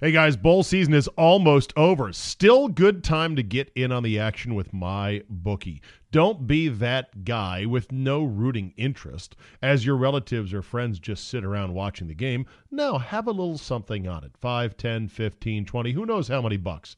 Hey guys, bowl season is almost over. Still good time to get in on the action with MyBookie. Don't be that guy with no rooting interest as your relatives or friends just sit around watching the game. Now have a little something on it. 5, 10, 15, 20, who knows how many bucks.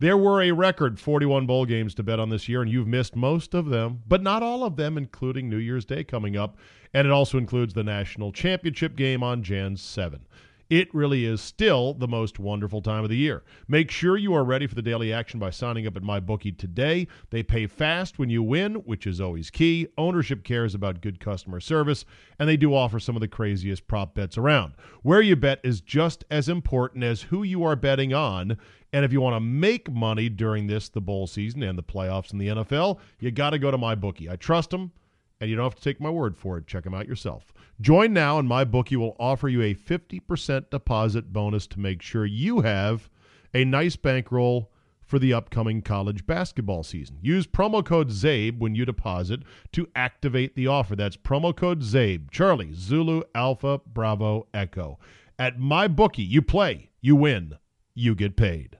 There were a record 41 bowl games to bet on this year, and you've missed most of them, but not all of them, including New Year's Day coming up, and it also includes the national championship game on Jan 7. It really is still the most wonderful time of the year. Make sure you are ready for the daily action by signing up at MyBookie today. They pay fast when you win, which is always key. Ownership cares about good customer service, and they do offer some of the craziest prop bets around. Where you bet is just as important as who you are betting on. And if you want to make money during this, the bowl season and the playoffs in the NFL, you got to go to MyBookie. I trust them. And you don't have to take my word for it. Check them out yourself. Join now, and MyBookie will offer you a 50% deposit bonus to make sure you have a nice bankroll for the upcoming college basketball season. Use promo code ZABE when you deposit to activate the offer. That's promo code ZABE. Charlie, Zulu, Alpha, Bravo, Echo. At MyBookie, you play, you win, you get paid.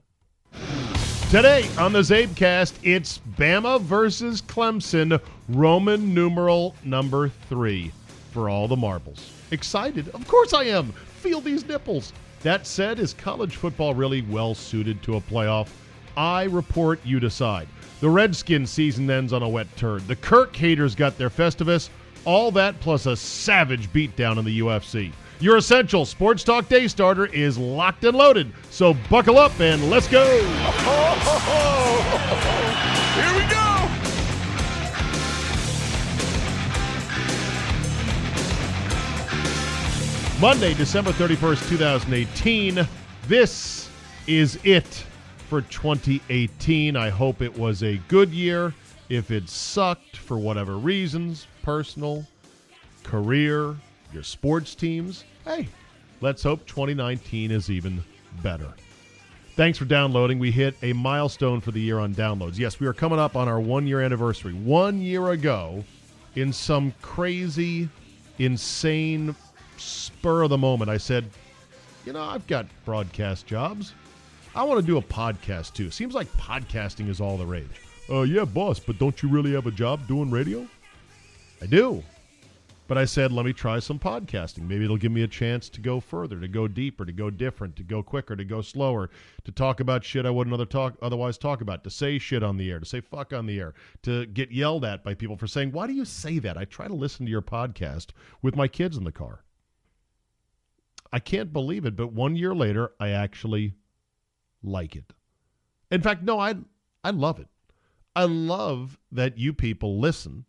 Today on the Zabecast, it's Bama versus Clemson, Roman numeral number 3 for all the marbles. Excited? Of course I am. Feel these nipples. That said, is college football really well suited to a playoff? I report, you decide. The Redskins season ends on a wet turd. The Kirk haters got their Festivus. All that plus a savage beatdown in the UFC. Your essential Sports Talk Day Starter is locked and loaded, so buckle up and let's go. Here we go. Monday, December 31st, 2018. This is it for 2018. I hope it was a good year. If it sucked for whatever reasons, personal, career, your sports teams, hey, let's hope 2019 is even better. Thanks for downloading. We hit a milestone for the year on downloads. Yes, we are coming up on our one-year anniversary. 1 year ago, in some crazy, insane spur of the moment, I said, you know, I've got broadcast jobs. I want to do a podcast, too. Seems like podcasting is all the rage. Yeah, boss, but don't you really have a job doing radio? I do. But I said, let me try some podcasting. Maybe it'll give me a chance to go further, to go deeper, to go different, to go quicker, to go slower, to talk about shit I wouldn't otherwise talk about, to say shit on the air, to say fuck on the air, to get yelled at by people for saying, why do you say that? I try to listen to your podcast with my kids in the car. I can't believe it, but 1 year later, I actually like it. In fact, no, I love it. I love that you people listen.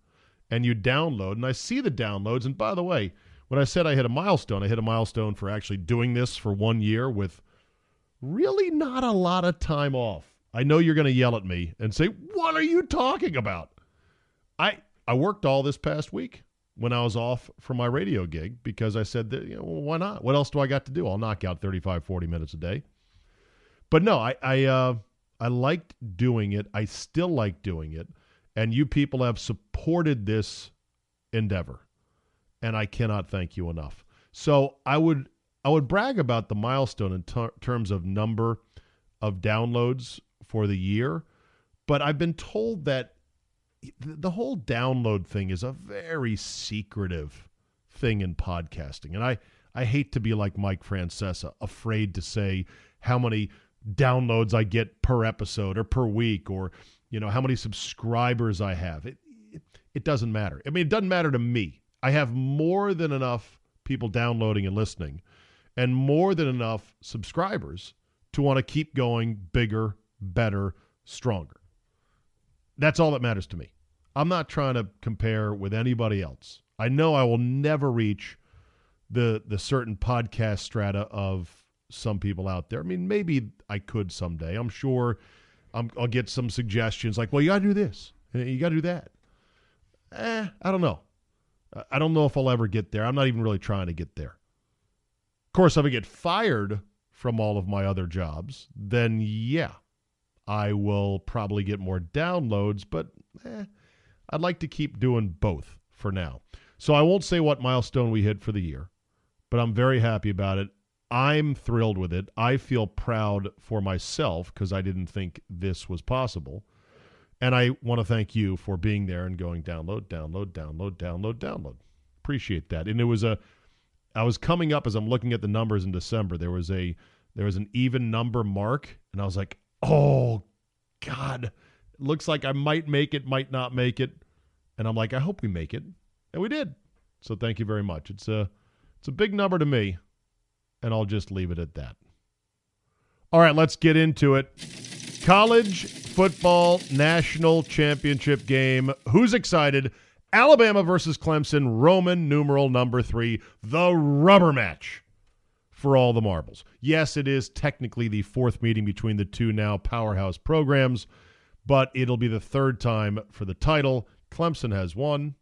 And you download, and I see the downloads. And by the way, when I said I hit a milestone for actually doing this for 1 year with really not a lot of time off. I know you're going to yell at me and say, what are you talking about? I worked all this past week when I was off from my radio gig because I said, that, you know, why not? What else do I got to do? I'll knock out 35, 40 minutes a day. But no, I liked doing it. I still like doing it. And you people have supported this endeavor, and I cannot thank you enough. So I would brag about the milestone in terms of number of downloads for the year, but I've been told that the whole download thing is a very secretive thing in podcasting, and I hate to be like Mike Francesa, afraid to say how many downloads I get per episode or per week or you know, how many subscribers I have. It doesn't matter. I mean, it doesn't matter to me. I have more than enough people downloading and listening and more than enough subscribers to want to keep going bigger, better, stronger. That's all that matters to me. I'm not trying to compare with anybody else. I know I will never reach the certain podcast strata of some people out there. I mean, maybe I could someday. I'm sure I'll get some suggestions like, well, you got to do this. You got to do that. I don't know. I don't know if I'll ever get there. I'm not even really trying to get there. Of course, if I get fired from all of my other jobs, then yeah, I will probably get more downloads, but I'd like to keep doing both for now. So I won't say what milestone we hit for the year, but I'm very happy about it. I'm thrilled with it. I feel proud for myself because I didn't think this was possible. And I want to thank you for being there and going download. Appreciate that. And it was I was coming up as I'm looking at the numbers in December. There was an even number mark, and I was like, oh, God, it looks like I might make it, might not make it. And I'm like, I hope we make it. And we did. So thank you very much. It's a big number to me, and I'll just leave it at that. All right, let's get into it. College football national championship game. Who's excited? Alabama versus Clemson, Roman numeral number 3, the rubber match for all the marbles. Yes, it is technically the fourth meeting between the two now powerhouse programs, but it'll be the third time for the title. Clemson has one.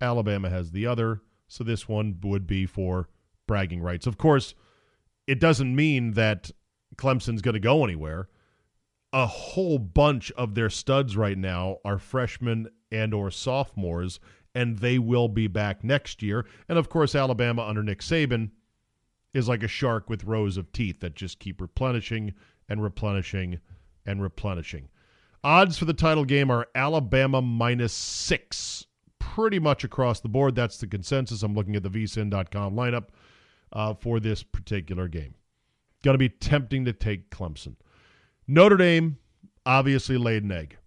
Alabama has the other, so this one would be for bragging rights. Of course, it doesn't mean that Clemson's going to go anywhere. A whole bunch of their studs right now are freshmen and or sophomores, and they will be back next year. And, of course, Alabama under Nick Saban is like a shark with rows of teeth that just keep replenishing and replenishing and replenishing. Odds for the title game are Alabama -6. Pretty much across the board. That's the consensus. I'm looking at the vsin.com lineup for this particular game. Going to be tempting to take Clemson. Notre Dame obviously laid an egg.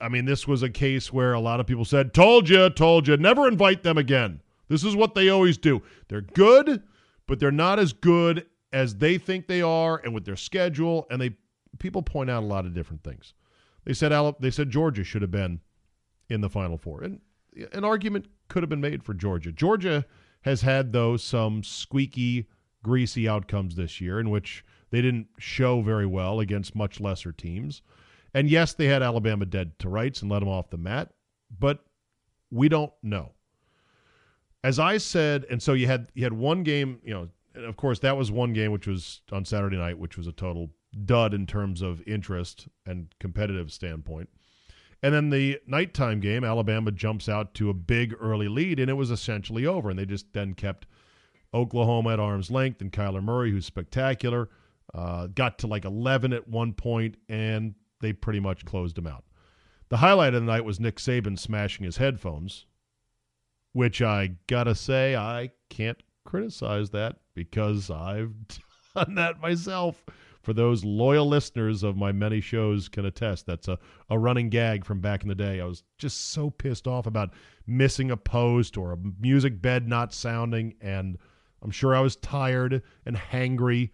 I mean, this was a case where a lot of people said, told you, never invite them again. This is what they always do. They're good, but they're not as good as they think they are and with their schedule, and people point out a lot of different things. They said Georgia should have been in the Final Four, and an argument could have been made for Georgia. Georgia has had, though, some squeaky, greasy outcomes this year in which they didn't show very well against much lesser teams. And yes, they had Alabama dead to rights and let them off the mat, but we don't know. As I said, and so you had one game, you know, and of course that was one game which was on Saturday night, which was a total dud in terms of interest and competitive standpoint. And then the nighttime game, Alabama jumps out to a big early lead, and it was essentially over. And they just then kept Oklahoma at arm's length, and Kyler Murray, who's spectacular, got to like 11 at one point, and they pretty much closed him out. The highlight of the night was Nick Saban smashing his headphones, which I gotta say, I can't criticize that because I've done that myself. For those loyal listeners of my many shows can attest, that's a running gag from back in the day. I was just so pissed off about missing a post or a music bed not sounding, and I'm sure I was tired and hangry,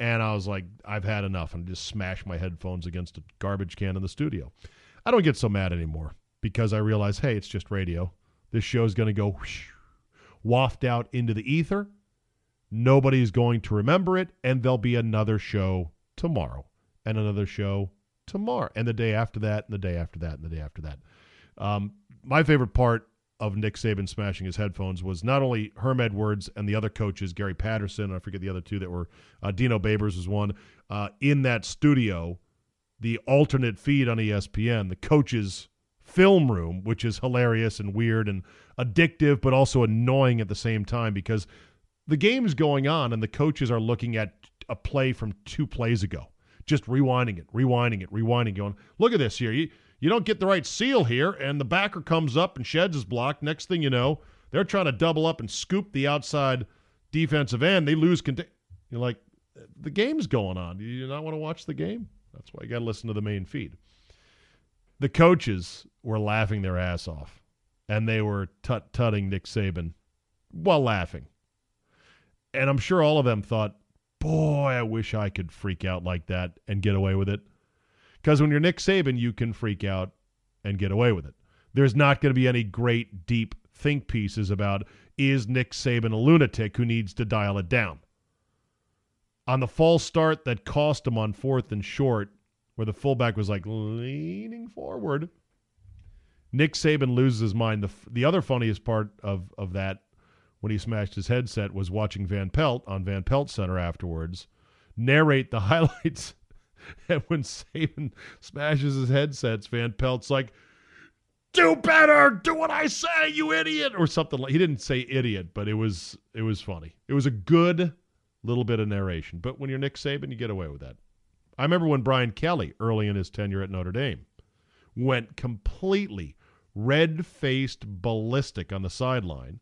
and I was like, I've had enough, and just smashed my headphones against a garbage can in the studio. I don't get so mad anymore because I realize, hey, it's just radio. This show's going to go whoosh, waft out into the ether. Nobody's going to remember it, and there'll be another show tomorrow, and another show tomorrow, and the day after that, and the day after that, and the day after that. My favorite part of Nick Saban smashing his headphones was not only Herm Edwards and the other coaches, Gary Patterson, and I forget the other two that were, Dino Babers was one, in that studio, the alternate feed on ESPN, the coaches' film room, which is hilarious and weird and addictive, but also annoying at the same time because the game's going on and the coaches are looking at a play from 2 plays ago, just rewinding it, going, look at this here. You don't get the right seal here, and the backer comes up and sheds his block. Next thing you know, they're trying to double up and scoop the outside defensive end. They lose. You're like, the game's going on. Do you not want to watch the game? That's why you got to listen to the main feed. The coaches were laughing their ass off, and they were tutting Nick Saban while laughing. And I'm sure all of them thought, boy, I wish I could freak out like that and get away with it. Because when you're Nick Saban, you can freak out and get away with it. There's not going to be any great, deep think pieces about, is Nick Saban a lunatic who needs to dial it down? On the false start that cost him on 4th and short, where the fullback was like leaning forward, Nick Saban loses his mind. The other funniest part of that, when he smashed his headset, was watching Van Pelt on Van Pelt Center afterwards narrate the highlights. And when Saban smashes his headsets, Van Pelt's like, "Do better, do what I say, you idiot," or something like. He didn't say idiot, but it was funny. It was a good little bit of narration. But when you're Nick Saban, you get away with that. I remember when Brian Kelly, early in his tenure at Notre Dame, went completely red-faced ballistic on the sideline.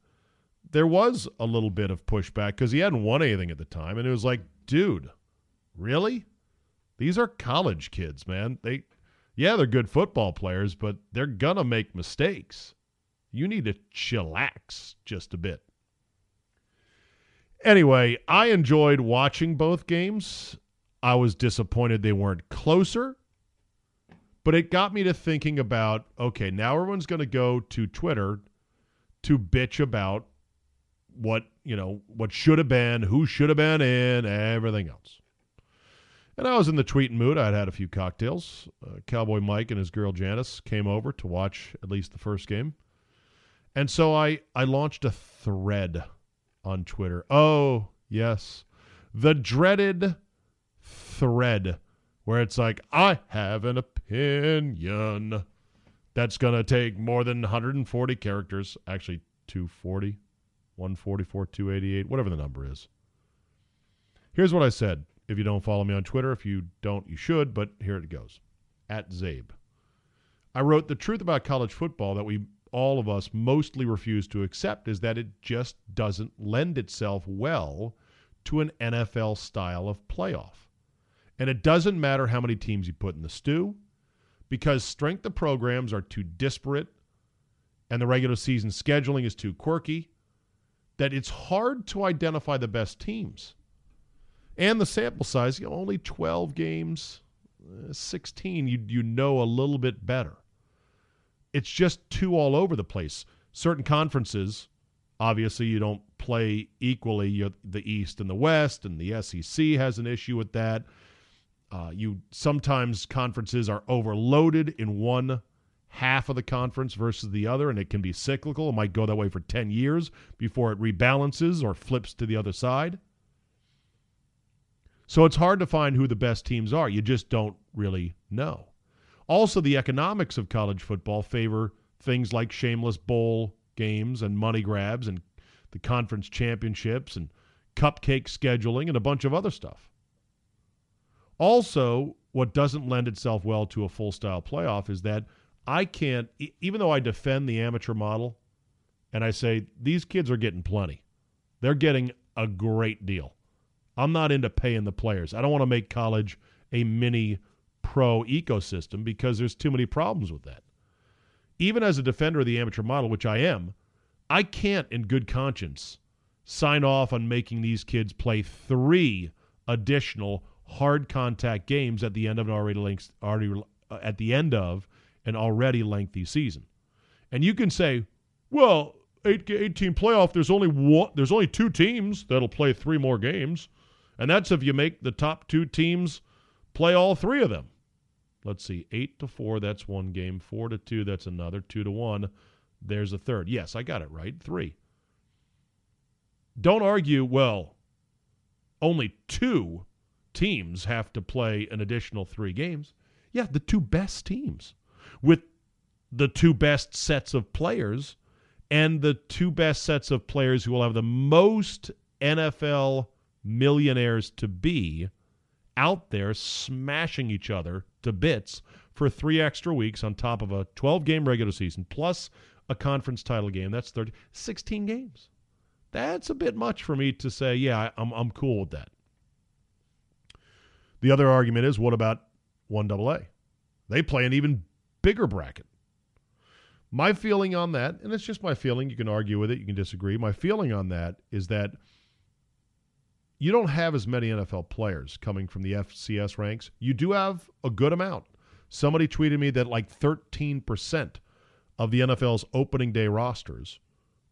There was a little bit of pushback because he hadn't won anything at the time, and it was like, dude, really? These are college kids, man. They're good football players, but they're going to make mistakes. You need to chillax just a bit. Anyway, I enjoyed watching both games. I was disappointed they weren't closer, but it got me to thinking about, okay, now everyone's going to go to Twitter to bitch about what should have been, who should have been in, everything else. And I was in the tweeting mood. I'd had a few cocktails. Cowboy Mike and his girl Janice came over to watch at least the first game. And so I launched a thread on Twitter. Oh, yes, the dreaded thread where it's like, I have an opinion that's going to take more than 140 characters. Actually, 240, 144, 288, whatever the number is. Here's what I said. If you don't follow me on Twitter, if you don't, you should, but here it goes. @Zabe. I wrote, the truth about college football that we, all of us, mostly refuse to accept is that it just doesn't lend itself well to an NFL style of playoff. And it doesn't matter how many teams you put in the stew, because strength of programs are too disparate and the regular season scheduling is too quirky, that it's hard to identify the best teams. And the sample size, only 12 games, 16, you know a little bit better. It's just too all over the place. Certain conferences, obviously you don't play equally. You're the East and the West, and the SEC has an issue with that. Sometimes conferences are overloaded in one half of the conference versus the other, and it can be cyclical. It might go that way for 10 years before it rebalances or flips to the other side. So it's hard to find who the best teams are. You just don't really know. Also, the economics of college football favor things like shameless bowl games and money grabs and the conference championships and cupcake scheduling and a bunch of other stuff. Also, what doesn't lend itself well to a full-style playoff is that I can't, even though I defend the amateur model and I say, these kids are getting plenty. They're getting a great deal. I'm not into paying the players. I don't want to make college a mini pro ecosystem because there's too many problems with that. Even as a defender of the amateur model, which I am, I can't in good conscience sign off on making these kids play 3 additional hard contact games at the end of an already lengthy season. And you can say, well, 8-team playoff, there's only 2 teams that'll play 3 more games, and that's if you make the top 2 teams play all 3 of them. Let's see, 8-4, that's one game, 4-2, that's another, 2-1, there's a third. Yes, I got it right, 3. Don't argue, well, only 2 teams have to play an additional 3 games. Yeah, the 2 best teams with the 2 best sets of players and the 2 best sets of players who will have the most NFL millionaires to be out there smashing each other to bits for 3 extra weeks on top of a 12-game regular season plus a conference title game. That's 16 games. That's a bit much for me to say, yeah, I'm cool with that. The other argument is, what about 1AA? They play an even bigger bracket. My feeling on that, and it's just my feeling, you can argue with it, you can disagree. My feeling on that is that you don't have as many NFL players coming from the FCS ranks. You do have a good amount. Somebody tweeted me that like 13% of the NFL's opening day rosters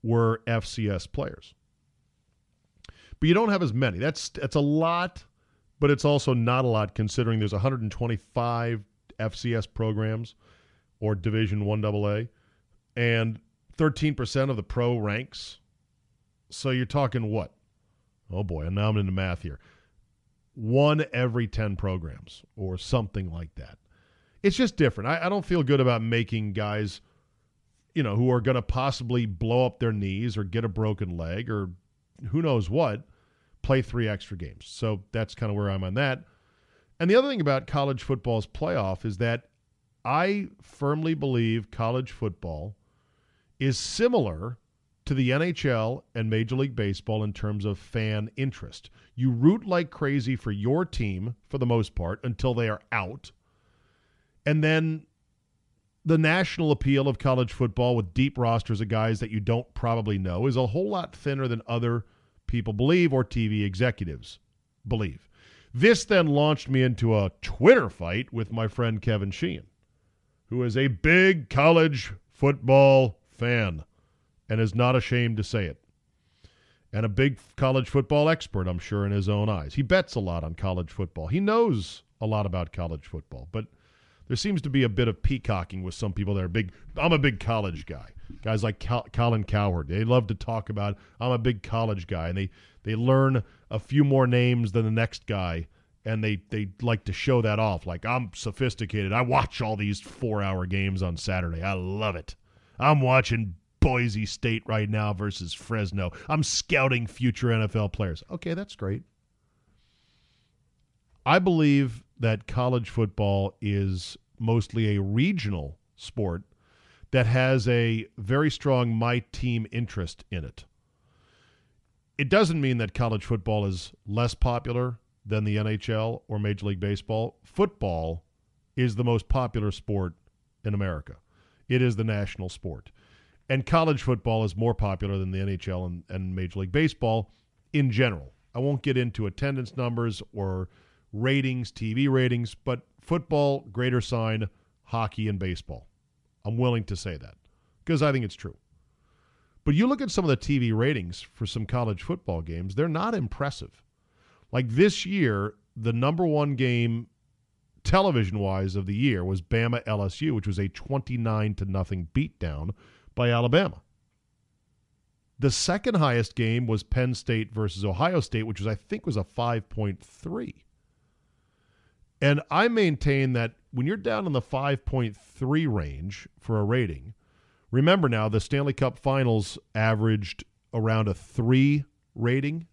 were FCS players. But you don't have as many. That's a lot, but it's also not a lot considering there's 125 FCS programs or Division I AA and 13% of the pro ranks. So you're talking what? Oh, boy, and now I'm into math here. 1 every 10 programs or something like that. It's just different. I don't feel good about making guys, you know, who are going to possibly blow up their knees or get a broken leg or who knows what, play 3 extra games. So that's kind of where I'm on that. And the other thing about college football's playoff is that I firmly believe college football is similar to the NHL and Major League Baseball in terms of fan interest. You root like crazy for your team, for the most part, until they are out. And then the national appeal of college football with deep rosters of guys that you don't probably know is a whole lot thinner than other people believe or TV executives believe. This then launched me into a Twitter fight with my friend Kevin Sheehan, who is a big college football fan and is not ashamed to say it. And a big college football expert, I'm sure, in his own eyes. He bets a lot on college football. He knows a lot about college football, but there seems to be a bit of peacocking with some people that are big. I'm a big college guy. Guys like Colin Cowherd, they love to talk about, I'm a big college guy. And they learn a few more names than the next guy, and they like to show that off. Like, I'm sophisticated. I watch all these 4-hour games on Saturday. I love it. I'm watching Boise State right now versus Fresno. I'm scouting future NFL players. Okay, that's great. I believe that college football is mostly a regional sport that has a very strong my team interest in it. It doesn't mean that college football is less popular than the NHL or Major League Baseball. Football is the most popular sport in America. It is the national sport. And college football is more popular than the NHL and Major League Baseball in general. I won't get into attendance numbers or ratings, TV ratings, but football, greater sign, hockey, and baseball. I'm willing to say that because I think it's true. But you look at some of the TV ratings for some college football games, they're not impressive. Like this year, the number 1 game television-wise of the year was Bama LSU, which was a 29-0 beatdown by Alabama. The second highest game was Penn State versus Ohio State, which was, I think, was a 5.3. And I maintain that when you're down in the 5.3 range for a rating, remember now the Stanley Cup Finals averaged around a 3 rating,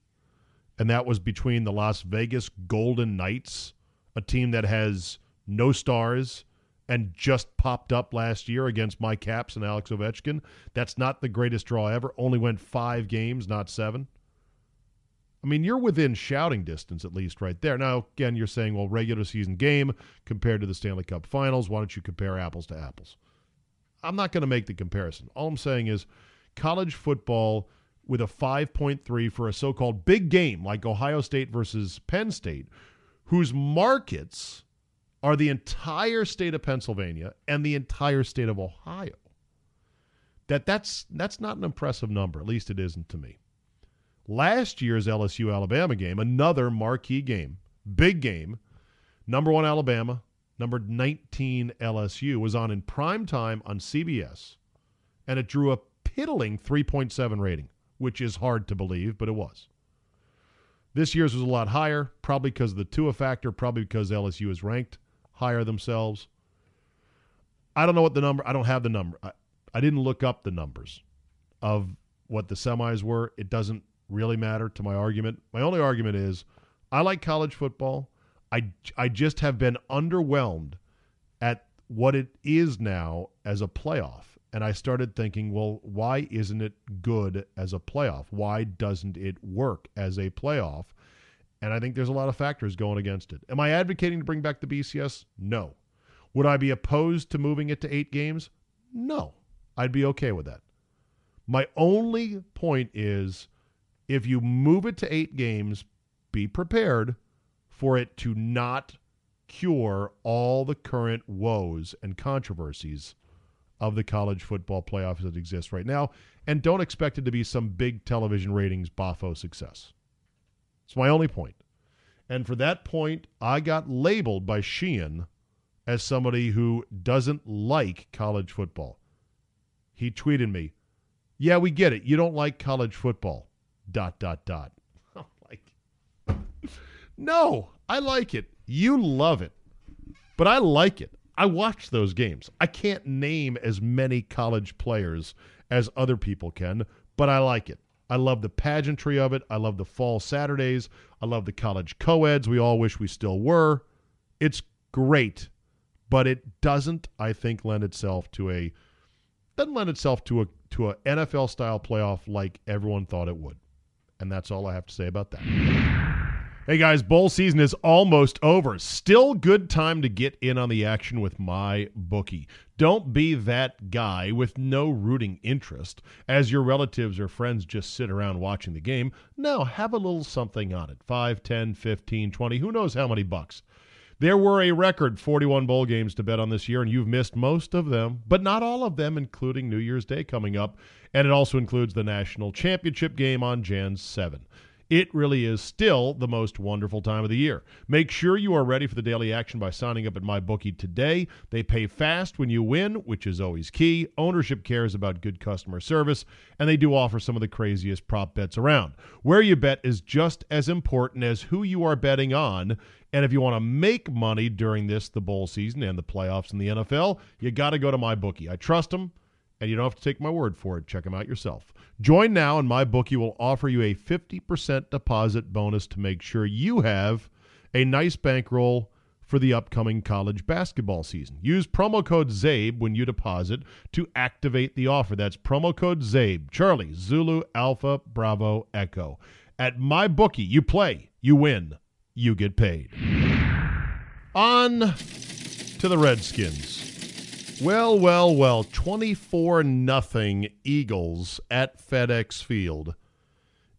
and that was between the Las Vegas Golden Knights, a team that has no stars and just popped up last year against my Caps and Alex Ovechkin. That's not the greatest draw ever. Only went 5 games, not 7. I mean, you're within shouting distance, at least right there. Now, again, you're saying, well, regular season game compared to the Stanley Cup Finals, why don't you compare apples to apples? I'm not going to make the comparison. All I'm saying is college football with a 5.3 for a so-called big game like Ohio State versus Penn State, whose markets are the entire state of Pennsylvania and the entire state of Ohio. That's not an impressive number, at least it isn't to me. Last year's LSU-Alabama game, another marquee game, big game, number 1 Alabama, number 19 LSU, was on in prime time on CBS, and it drew a piddling 3.7 rating, which is hard to believe, but it was. This year's was a lot higher, probably because of the Tua factor, probably because LSU is ranked higher themselves. I don't know what the number, I don't have the number. I didn't look up the numbers of what the semis were. It doesn't really matter to my argument. My only argument is I like college football. I just have been underwhelmed at what it is now as a playoff. And I started thinking, well, why isn't it good as a playoff? Why doesn't it work as a playoff? And I think there's a lot of factors going against it. Am I advocating to bring back the BCS? No. Would I be opposed to moving it to 8 games? No. I'd be okay with that. My only point is, if you move it to 8 games, be prepared for it to not cure all the current woes and controversies of the college football playoff as it exists right now, and don't expect it to be some big television ratings boffo success. It's my only point. And for that point, I got labeled by Sheehan as somebody who doesn't like college football. He tweeted me, yeah, we get it. You don't like college football, ... I'm like, no, I like it. You love it. But I like it. I watch those games. I can't name as many college players as other people can, but I like it. I love the pageantry of it. I love the fall Saturdays. I love the college co-eds. We all wish we still were. It's great, but it doesn't, I think, lend itself to an NFL-style playoff like everyone thought it would. And that's all I have to say about that. Hey guys, bowl season is almost over. Still good time to get in on the action with MyBookie. Don't be that guy with no rooting interest as your relatives or friends just sit around watching the game. No, have a little something on it. 5, 10, 15, 20, who knows how many bucks. There were a record 41 bowl games to bet on this year, and you've missed most of them, but not all of them, including New Year's Day coming up, and it also includes the national championship game on Jan 7. It really is still the most wonderful time of the year. Make sure you are ready for the daily action by signing up at MyBookie today. They pay fast when you win, which is always key. Ownership cares about good customer service, and they do offer some of the craziest prop bets around. Where you bet is just as important as who you are betting on, and if you want to make money during this, the bowl season, and the playoffs in the NFL, you got to go to MyBookie. I trust them. And you don't have to take my word for it. Check them out yourself. Join now, and MyBookie will offer you a 50% deposit bonus to make sure you have a nice bankroll for the upcoming college basketball season. Use promo code ZABE when you deposit to activate the offer. That's promo code ZABE, Charlie, Zulu, Alpha, Bravo, Echo. At MyBookie, you play, you win, you get paid. On to the Redskins. Well, 24-0 Eagles at FedEx Field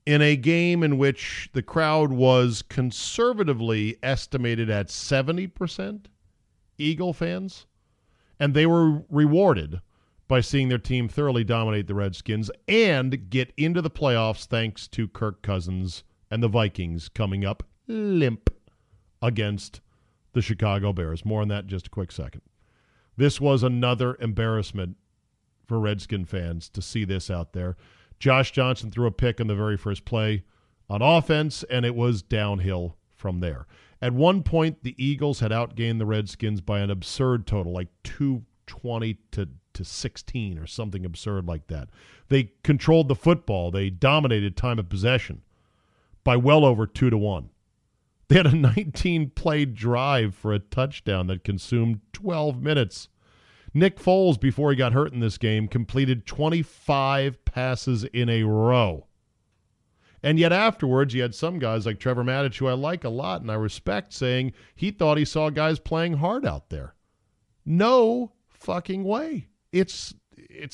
in a game in which the crowd was conservatively estimated at 70% Eagle fans, and they were rewarded by seeing their team thoroughly dominate the Redskins and get into the playoffs thanks to Kirk Cousins and the Vikings coming up limp against the Chicago Bears. More on that in just a quick second. This was another embarrassment for Redskin fans to see this out there. Josh Johnson threw a pick on the very first play on offense, and it was downhill from there. At one point, the Eagles had outgained the Redskins by an absurd total, like 220 to 16 or something absurd like that. They controlled the football. They dominated time of possession by well over 2-1. They had a 19-play drive for a touchdown that consumed 12 minutes. Nick Foles, before he got hurt in this game, completed 25 passes in a row. And yet afterwards, you had some guys like Trevor Maddich, who I like a lot and I respect, saying he thought he saw guys playing hard out there. No fucking way. It's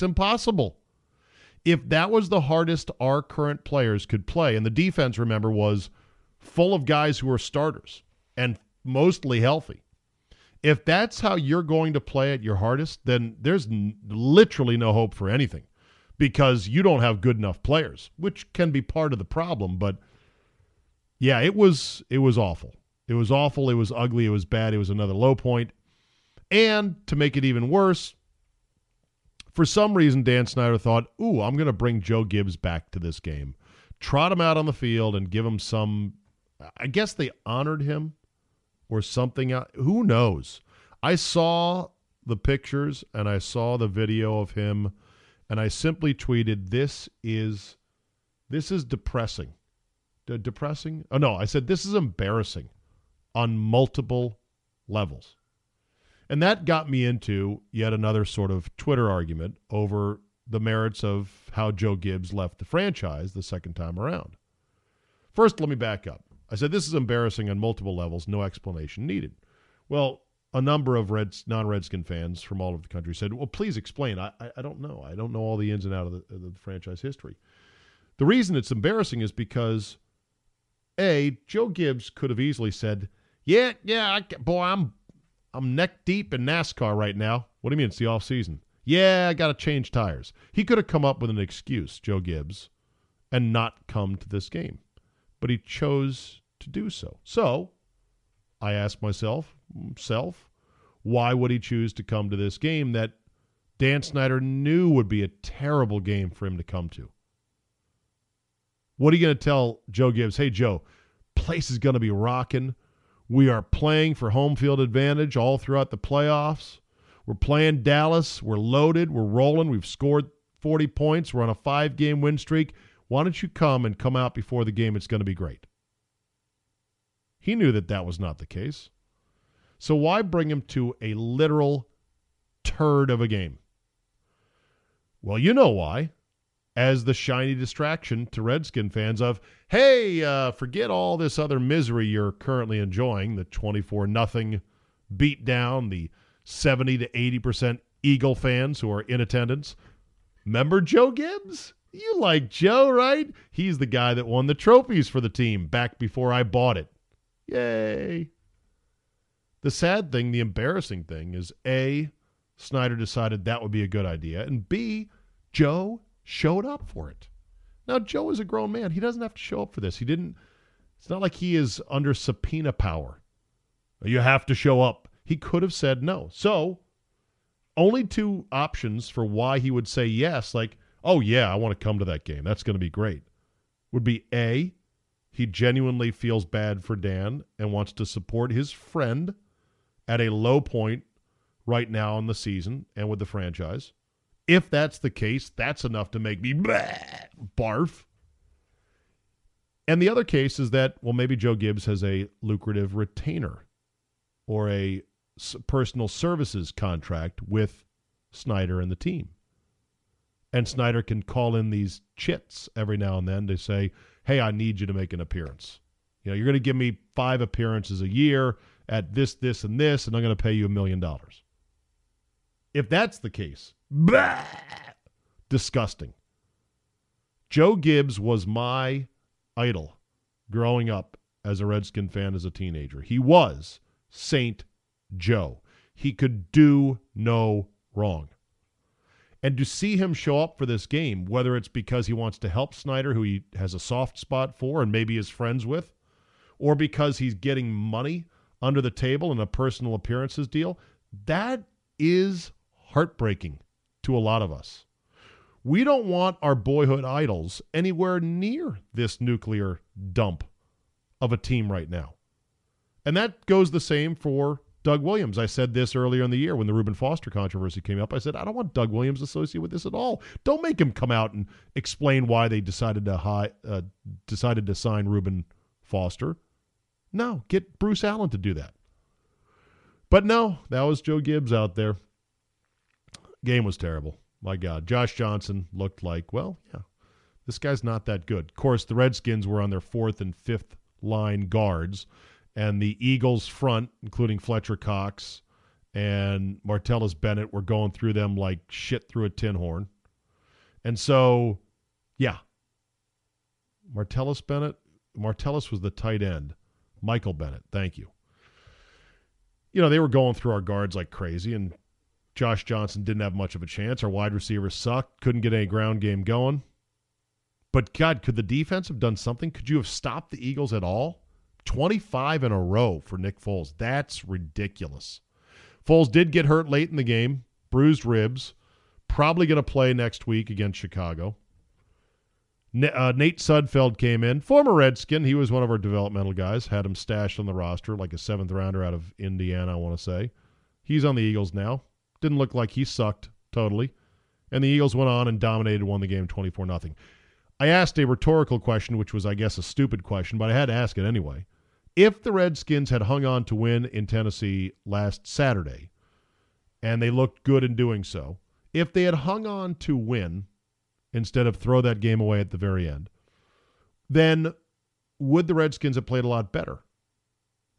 impossible. If that was the hardest our current players could play, and the defense, remember, was full of guys who are starters and mostly healthy. If that's how you're going to play at your hardest, then there's literally no hope for anything because you don't have good enough players, which can be part of the problem. But yeah, it was awful. It was awful. It was ugly. It was bad. It was another low point. And to make it even worse, for some reason, Dan Snyder thought, ooh, I'm going to bring Joe Gibbs back to this game. Trot him out on the field and give him some. I guess they honored him or something. Who knows? I saw the pictures and I saw the video of him and I simply tweeted, this is depressing. Depressing? Oh, no, I said this is embarrassing on multiple levels. And that got me into yet another sort of Twitter argument over the merits of how Joe Gibbs left the franchise the second time around. First, let me back up. I said this is embarrassing on multiple levels, no explanation needed. Well, a number of non-Redskin fans from all over the country said, well, please explain. I don't know. I don't know all the ins and outs of the franchise history. The reason it's embarrassing is because, A, Joe Gibbs could have easily said, I'm neck deep in NASCAR right now. What do you mean it's the offseason? Yeah, I got to change tires. He could have come up with an excuse, Joe Gibbs, and not come to this game. But he chose to do so. So I asked myself, why would he choose to come to this game that Dan Snyder knew would be a terrible game for him to come to? What are you going to tell Joe Gibbs? Hey, Joe, place is going to be rocking. We are playing for home field advantage all throughout the playoffs. We're playing Dallas. We're loaded. We're rolling. We've scored 40 points. We're on a 5-game win streak. Why don't you come out before the game? It's going to be great. He knew that that was not the case. So why bring him to a literal turd of a game? Well, you know why. As the shiny distraction to Redskin fans of, hey, forget all this other misery you're currently enjoying, the 24-0 beatdown, the 70 to 80% Eagle fans who are in attendance. Remember Joe Gibbs? You like Joe, right? He's the guy that won the trophies for the team back before I bought it. Yay. The sad thing, the embarrassing thing is, A, Snyder decided that would be a good idea, and B, Joe showed up for it. Now, Joe is a grown man. He doesn't have to show up for this. He didn't. It's not like he is under subpoena power. You have to show up. He could have said no. So, only two options for why he would say yes, like, oh, yeah, I want to come to that game. That's going to be great. Would be A, he genuinely feels bad for Dan and wants to support his friend at a low point right now in the season and with the franchise. If that's the case, that's enough to make me barf. And the other case is that, well, maybe Joe Gibbs has a lucrative retainer or a personal services contract with Snyder and the team. And Snyder can call in these chits every now and then to say, hey, I need you to make an appearance. You know, you're going to give me 5 appearances a year at this, and this, and I'm going to pay you $1 million. If that's the case, blah, disgusting. Joe Gibbs was my idol growing up as a Redskin fan as a teenager. He was Saint Joe. He could do no wrong. And to see him show up for this game, whether it's because he wants to help Snyder, who he has a soft spot for and maybe is friends with, or because he's getting money under the table in a personal appearances deal, that is heartbreaking to a lot of us. We don't want our boyhood idols anywhere near this nuclear dump of a team right now. And that goes the same for Doug Williams. I said this earlier in the year when the Reuben Foster controversy came up. I said, I don't want Doug Williams associated with this at all. Don't make him come out and explain why they decided to sign Reuben Foster. No, get Bruce Allen to do that. But no, that was Joe Gibbs out there. Game was terrible. My God. Josh Johnson looked like, well, yeah, this guy's not that good. Of course, the Redskins were on their 4th and 5th line guards, and the Eagles front, including Fletcher Cox and Martellus Bennett, were going through them like shit through a tin horn. And so, yeah, Martellus was the tight end. Michael Bennett, thank you. You know, they were going through our guards like crazy, and Josh Johnson didn't have much of a chance. Our wide receivers sucked. Couldn't get any ground game going. But, God, could the defense have done something? Could you have stopped the Eagles at all? 25 in a row for Nick Foles. That's ridiculous. Foles did get hurt late in the game. Bruised ribs. Probably going to play next week against Chicago. Nate Sudfeld came in. Former Redskin. He was one of our developmental guys. Had him stashed on the roster like a 7th rounder out of Indiana, I want to say. He's on the Eagles now. Didn't look like he sucked totally. And the Eagles went on and dominated, won the game 24-0. I asked a rhetorical question, which was, I guess, a stupid question, but I had to ask it anyway. If the Redskins had hung on to win in Tennessee last Saturday, and they looked good in doing so, if they had hung on to win instead of throw that game away at the very end, then would the Redskins have played a lot better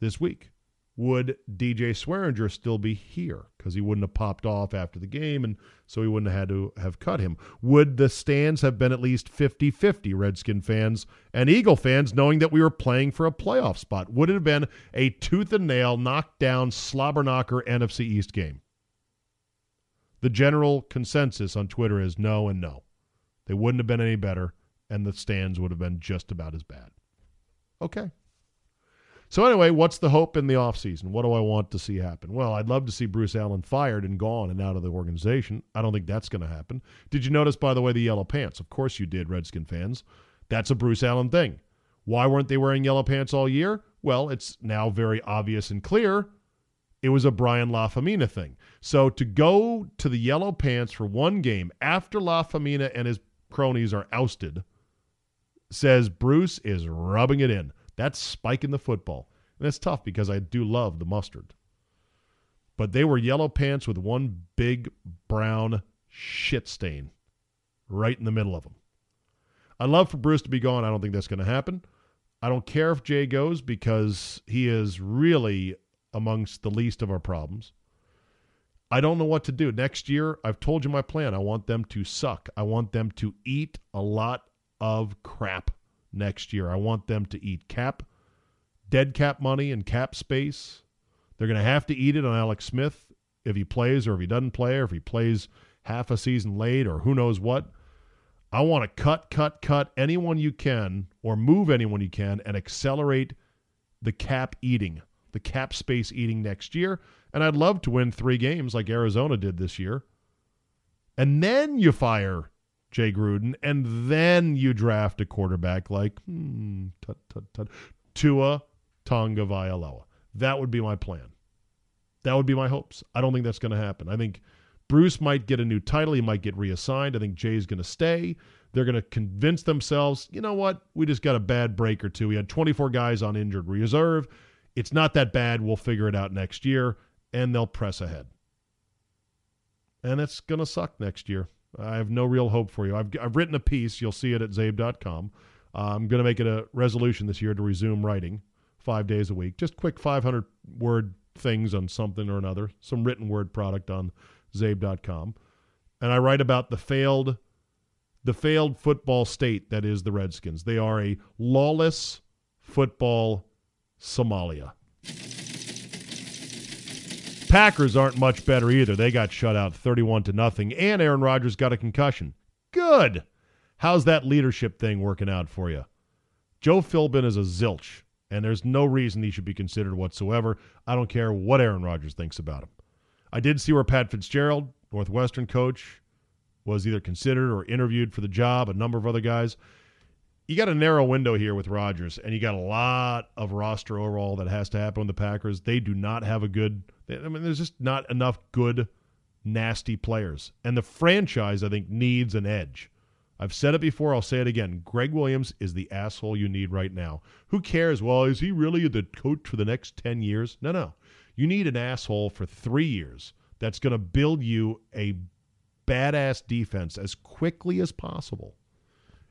this week? Would DJ Swearinger still be here? Because he wouldn't have popped off after the game, and so he wouldn't have had to have cut him. Would the stands have been at least 50-50 Redskin fans and Eagle fans, knowing that we were playing for a playoff spot? Would it have been a tooth-and-nail, knockdown, slobber-knocker NFC East game? The general consensus on Twitter is no and no. They wouldn't have been any better, and the stands would have been just about as bad. Okay. So anyway, what's the hope in the offseason? What do I want to see happen? Well, I'd love to see Bruce Allen fired and gone and out of the organization. I don't think that's going to happen. Did you notice, by the way, the yellow pants? Of course you did, Redskin fans. That's a Bruce Allen thing. Why weren't they wearing yellow pants all year? Well, it's now very obvious and clear. It was a Brian LaFamina thing. So to go to the yellow pants for one game after LaFamina and his cronies are ousted says Bruce is rubbing it in. That's spiking the football. And it's tough because I do love the mustard. But they were yellow pants with one big brown shit stain right in the middle of them. I'd love for Bruce to be gone. I don't think that's going to happen. I don't care if Jay goes because he is really amongst the least of our problems. I don't know what to do. Next year, I've told you my plan. I want them to suck. I want them to eat a lot of crap next year. I want them to eat dead cap money and cap space. They're going to have to eat it on Alex Smith if he plays or if he doesn't play or if he plays half a season late or who knows what. I want to cut anyone you can or move anyone you can and accelerate the cap eating, the cap space eating next year. And I'd love to win 3 games like Arizona did this year. And then you fire Jay Gruden, and then you draft a quarterback like Tua Tagovailoa. That would be my plan. That would be my hopes. I don't think that's going to happen. I think Bruce might get a new title. He might get reassigned. I think Jay's going to stay. They're going to convince themselves, you know what? We just got a bad break or two. We had 24 guys on injured reserve. It's not that bad. We'll figure it out next year, and they'll press ahead. And it's going to suck next year. I have no real hope for you. I've written a piece. You'll see it at Zabe.com. I'm going to make it a resolution this year to resume writing 5 days a week. Just quick 500-word things on something or another, some written word product on Zabe.com. And I write about the failed football state that is the Redskins. They are a lawless football Somalia. Packers aren't much better either. They got shut out 31-0, and Aaron Rodgers got a concussion. Good. How's that leadership thing working out for you? Joe Philbin is a zilch, and there's no reason he should be considered whatsoever. I don't care what Aaron Rodgers thinks about him. I did see where Pat Fitzgerald, Northwestern coach, was either considered or interviewed for the job, a number of other guys. You got a narrow window here with Rodgers, and you got a lot of roster overall that has to happen with the Packers. They do not have a good – I mean, there's just not enough good, nasty players. And the franchise, I think, needs an edge. I've said it before. I'll say it again. Greg Williams is the asshole you need right now. Who cares? Well, is he really the coach for the next 10 years? No. You need an asshole for 3 years that's going to build you a badass defense as quickly as possible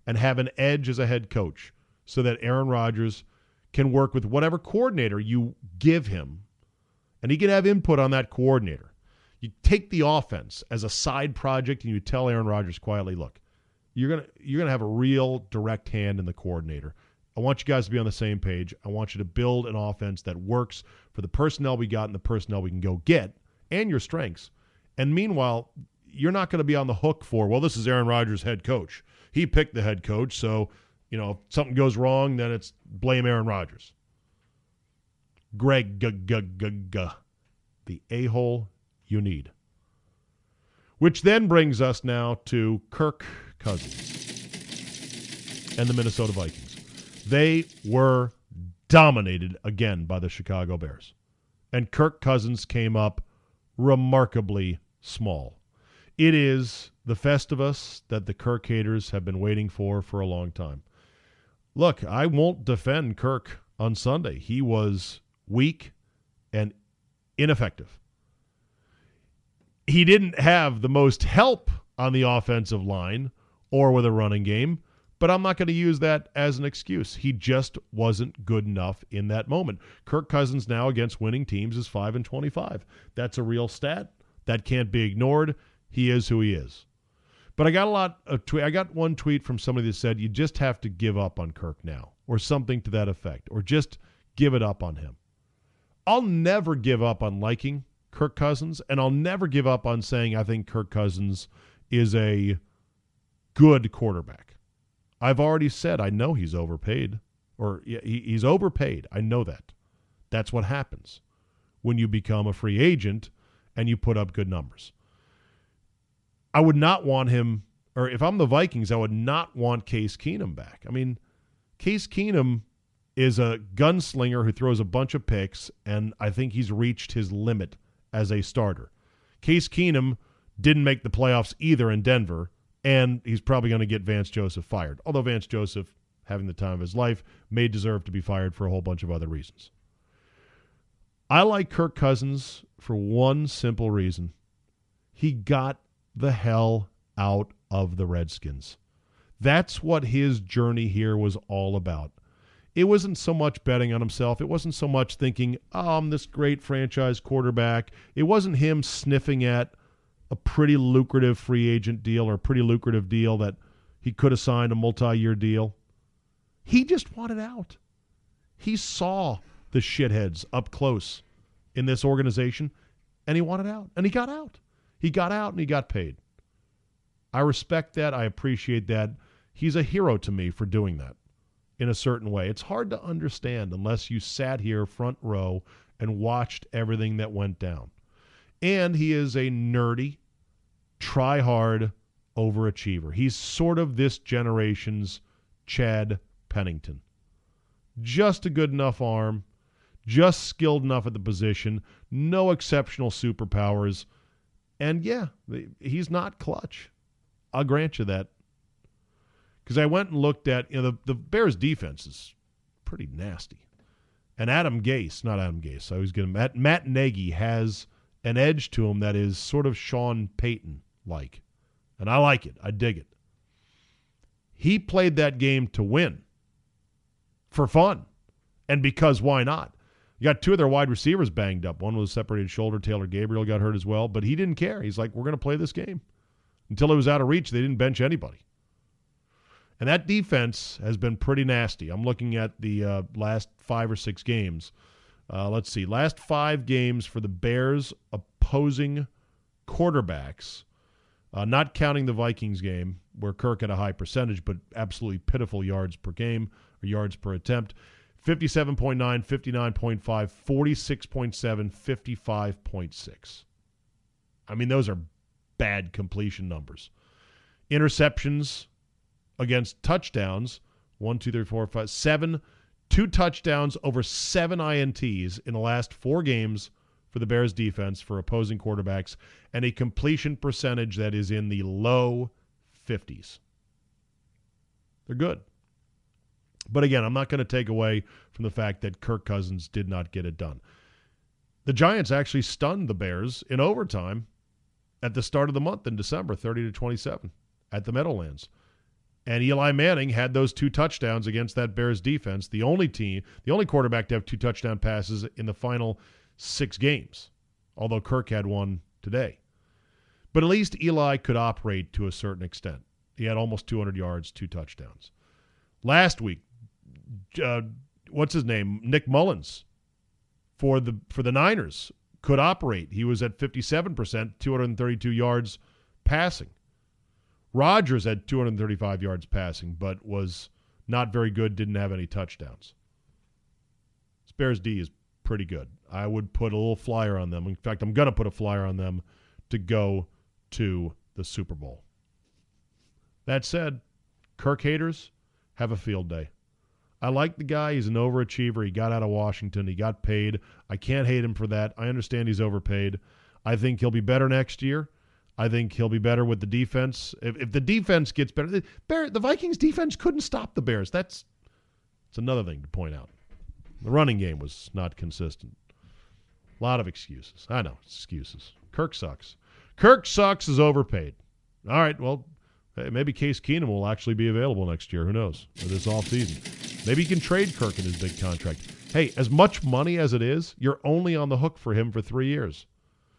and have an edge as a head coach so that Aaron Rodgers can work with whatever coordinator you give him, and he can have input on that coordinator. You take the offense as a side project and you tell Aaron Rodgers quietly, look, you're going to have a real direct hand in the coordinator. I want you guys to be on the same page. I want you to build an offense that works for the personnel we got and the personnel we can go get and your strengths. And meanwhile, you're not going to be on the hook for, well, this is Aaron Rodgers' head coach. He picked the head coach, so, you know, if something goes wrong, then it's blame Aaron Rodgers. Greg, the a-hole you need. Which then brings us now to Kirk Cousins and the Minnesota Vikings. They were dominated again by the Chicago Bears. And Kirk Cousins came up remarkably small. It is the Festivus that the Kirk haters have been waiting for a long time. Look, I won't defend Kirk on Sunday. He was weak and ineffective. He didn't have the most help on the offensive line or with a running game. But I'm not going to use that as an excuse. He just wasn't good enough in that moment. Kirk Cousins now against winning teams is 5-25. That's a real stat. That can't be ignored. He is who he is. But I got one tweet from somebody that said, you just have to give up on Kirk now, or something to that effect, or just give it up on him. I'll never give up on liking Kirk Cousins, and I'll never give up on saying I think Kirk Cousins is a good quarterback. I've already said I know he's overpaid, or he's overpaid. I know that. That's what happens when you become a free agent and you put up good numbers. I would not want him, or if I'm the Vikings, I would not want Case Keenum back. I mean, Case Keenum is a gunslinger who throws a bunch of picks, and I think he's reached his limit as a starter. Case Keenum didn't make the playoffs either in Denver, and he's probably going to get Vance Joseph fired. Although Vance Joseph, having the time of his life, may deserve to be fired for a whole bunch of other reasons. I like Kirk Cousins for one simple reason. He got the hell out of the Redskins. That's what his journey here was all about. It wasn't so much betting on himself. It wasn't so much thinking, oh, I'm this great franchise quarterback. It wasn't him sniffing at a pretty lucrative free agent deal or a pretty lucrative deal that he could have signed, a multi-year deal. He just wanted out. He saw the shitheads up close in this organization, and he wanted out, and he got out. He got out, and he got paid. I respect that. I appreciate that. He's a hero to me for doing that. In a certain way, it's hard to understand unless you sat here front row and watched everything that went down. And he is a nerdy, try-hard overachiever. He's sort of this generation's Chad Pennington. Just a good enough arm, just skilled enough at the position, no exceptional superpowers, and yeah, he's not clutch. I'll grant you that. Because I went and looked at, the Bears' defense is pretty nasty. And Matt Nagy has an edge to him that is sort of Sean Payton-like. And I like it. I dig it. He played that game to win for fun. And because why not? You got two of their wide receivers banged up. One was a separated shoulder. Taylor Gabriel got hurt as well. But he didn't care. He's like, we're going to play this game. Until it was out of reach, they didn't bench anybody. And that defense has been pretty nasty. I'm looking at the last 5 or 6 games. Let's see. Last 5 games for the Bears opposing quarterbacks, not counting the Vikings game, where Kirk had a high percentage, but absolutely pitiful yards per game, or yards per attempt. 57.9, 59.5, 46.7, 55.6. I mean, those are bad completion numbers. Interceptions against touchdowns, 1, 2, 3, 4, 5, 7, 2 touchdowns over 7 INTs in the last 4 games for the Bears defense for opposing quarterbacks, and a completion percentage that is in the low 50s. They're good. But again, I'm not going to take away from the fact that Kirk Cousins did not get it done. The Giants actually stunned the Bears in overtime at the start of the month in December, 30-27 at the Meadowlands. And Eli Manning had those 2 touchdowns against that Bears defense, the only quarterback to have 2 touchdown passes in the final 6 games, although Kirk had one today. But at least Eli could operate to a certain extent. He had almost 200 yards, 2 touchdowns. Last week, Nick Mullins for the Niners could operate. He was at 57%, 232 yards passing. Rodgers had 235 yards passing, but was not very good, didn't have any touchdowns. This Bears D is pretty good. I would put a little flyer on them. In fact, I'm going to put a flyer on them to go to the Super Bowl. That said, Kirk haters have a field day. I like the guy. He's an overachiever. He got out of Washington. He got paid. I can't hate him for that. I understand he's overpaid. I think he'll be better next year. I think he'll be better with the defense. If the defense gets better, the Vikings defense couldn't stop the Bears. That's another thing to point out. The running game was not consistent. A lot of excuses. I know, excuses. Kirk sucks. Kirk sucks is overpaid. All right, well, maybe Case Keenum will actually be available next year. Who knows? Or this offseason. Maybe you can trade Kirk in his big contract. Hey, as much money as it is, you're only on the hook for him for 3 years.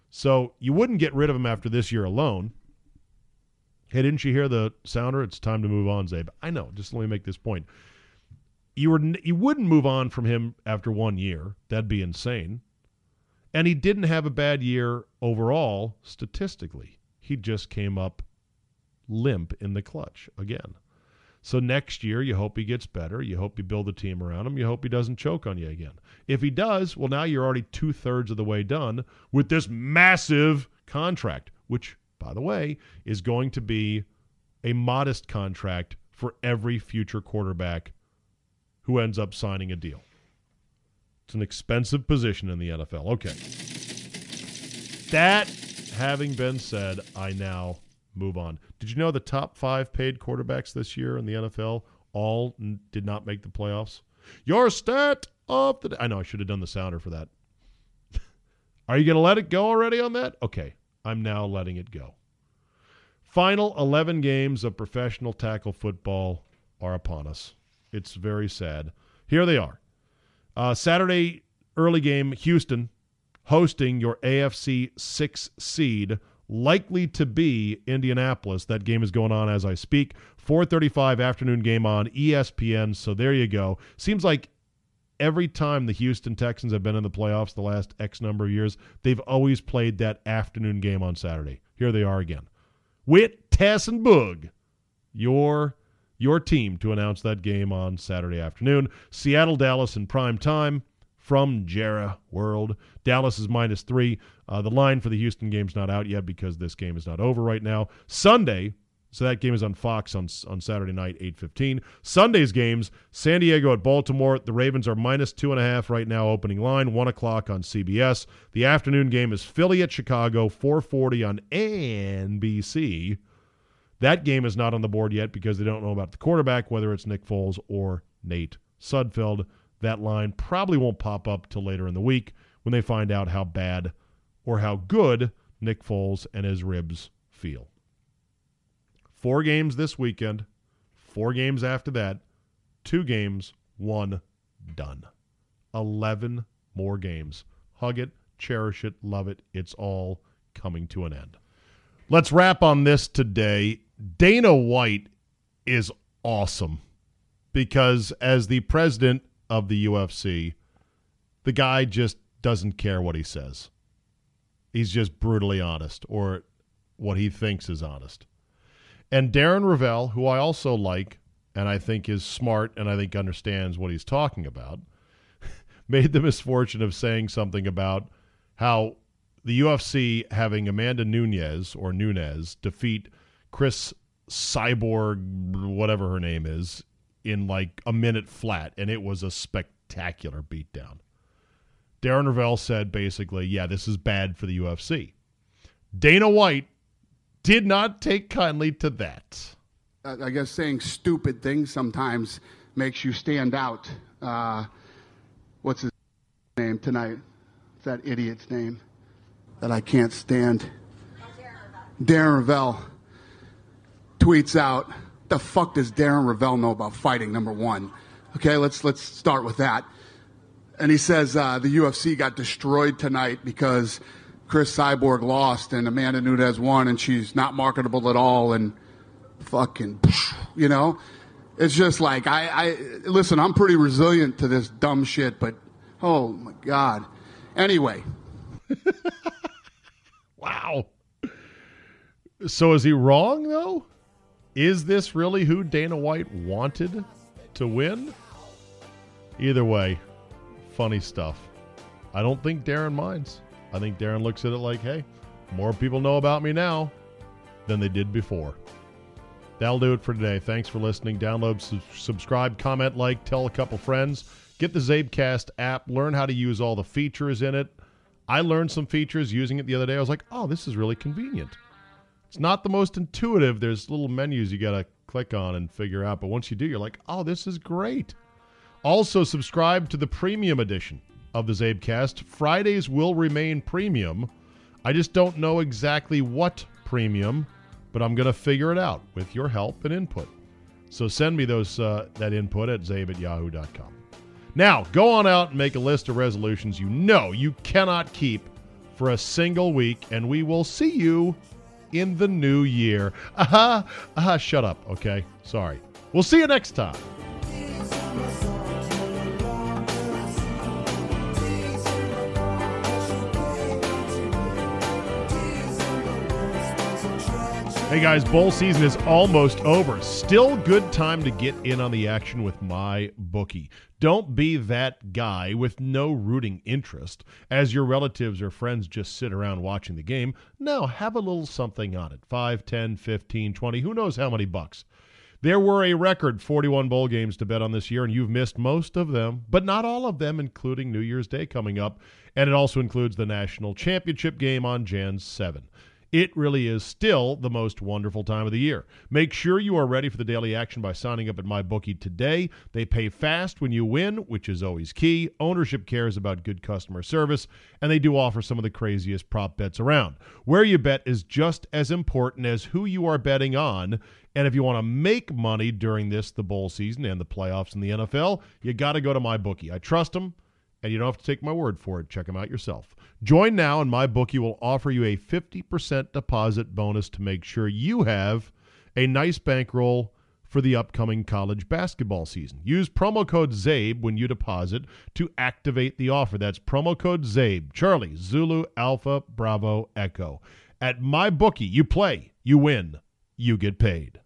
So you wouldn't get rid of him after this year alone. Hey, didn't you hear the sounder? It's time to move on, Zabe. I know. Just let me make this point. You wouldn't move on from him after 1 year. That'd be insane. And he didn't have a bad year overall statistically. He just came up limp in the clutch again. So next year, you hope he gets better. You hope you build a team around him. You hope he doesn't choke on you again. If he does, well, now you're already 2/3 of the way done with this massive contract, which, by the way, is going to be a modest contract for every future quarterback who ends up signing a deal. It's an expensive position in the NFL. Okay. That having been said, I now move on. Did you know the top 5 paid quarterbacks this year in the NFL all did not make the playoffs? Your stat of the day. I know I should have done the sounder for that. Are you going to let it go already on that? Okay. I'm now letting it go. Final 11 games of professional tackle football are upon us. It's very sad. Here they are. Saturday early game, Houston hosting your AFC 6 seed, likely to be Indianapolis. That game is going on as I speak. 4:35 afternoon game on ESPN, so there you go. Seems like every time the Houston Texans have been in the playoffs the last X number of years, they've always played that afternoon game on Saturday. Here they are again. Wit, Tess, and Boog, your team to announce that game on Saturday afternoon. Seattle, Dallas in prime time from Jerry World. Dallas is -3. The line for the Houston game's not out yet because this game is not over right now. Sunday, so that game is on Fox on Saturday night, 8:15. Sunday's games, San Diego at Baltimore. The Ravens are -2.5 right now, opening line, 1 o'clock on CBS. The afternoon game is Philly at Chicago, 4:40 on NBC. That game is not on the board yet because they don't know about the quarterback, whether it's Nick Foles or Nate Sudfeld. That line probably won't pop up till later in the week when they find out how bad or how good Nick Foles and his ribs feel. 4 games this weekend, 4 games after that, 2 games, 1 done. 11 more games. Hug it, cherish it, love it. It's all coming to an end. Let's wrap on this today. Dana White is awesome because as the president of the UFC, the guy just doesn't care what he says. He's just brutally honest, or what he thinks is honest. And Darren Ravel, who I also like and I think is smart and I think understands what he's talking about, made the misfortune of saying something about how the UFC having Amanda Nunes defeat Chris Cyborg, whatever her name is, in like a minute flat, and it was a spectacular beatdown. Darren Ravel said basically, yeah, this is bad for the UFC. Dana White did not take kindly to that. I guess saying stupid things sometimes makes you stand out. What's his name tonight? It's that idiot's name that I can't stand. Darren Ravel tweets out, the fuck does Darren Ravel know about fighting, number one? Okay, let's start with that. And he says the UFC got destroyed tonight because Chris Cyborg lost and Amanda Nunes won and she's not marketable at all and fucking, you know? It's just like, I listen, I'm pretty resilient to this dumb shit, but oh my God. Anyway. Wow. So is he wrong, though? Is this really who Dana White wanted to win? Either way, funny stuff. I don't think Darren minds. I think Darren looks at it like, hey, more people know about me now than they did before. That'll do it for today. Thanks for listening. Download, subscribe, comment, like, tell a couple friends. Get the Zabecast app. Learn how to use all the features in it. I learned some features using it the other day. I was like, oh, this is really convenient. It's not the most intuitive. There's little menus you got to click on and figure out. But once you do, you're like, oh, this is great. Also, subscribe to the premium edition of the Zabecast. Fridays will remain premium. I just don't know exactly what premium, but I'm going to figure it out with your help and input. So send me those that input at zabe@yahoo.com. Now, go on out and make a list of resolutions you know you cannot keep for a single week, and we will see you in the new year. Shut up, okay? Sorry. We'll see you next time. Hey guys, bowl season is almost over. Still good time to get in on the action with MyBookie. Don't be that guy with no rooting interest as your relatives or friends just sit around watching the game. No, have a little something on it. 5, 10, 15, 20, who knows how many bucks. There were a record 41 bowl games to bet on this year, and you've missed most of them, but not all of them, including New Year's Day coming up, and it also includes the national championship game on Jan 7. It really is still the most wonderful time of the year. Make sure you are ready for the daily action by signing up at MyBookie today. They pay fast when you win, which is always key. Ownership cares about good customer service, and they do offer some of the craziest prop bets around. Where you bet is just as important as who you are betting on, and if you want to make money during this, the bowl season, and the playoffs in the NFL, you got to go to MyBookie. I trust them. And you don't have to take my word for it. Check them out yourself. Join now, and MyBookie will offer you a 50% deposit bonus to make sure you have a nice bankroll for the upcoming college basketball season. Use promo code ZABE when you deposit to activate the offer. That's promo code ZABE, Charlie, Zulu, Alpha, Bravo, Echo. At MyBookie, you play, you win, you get paid.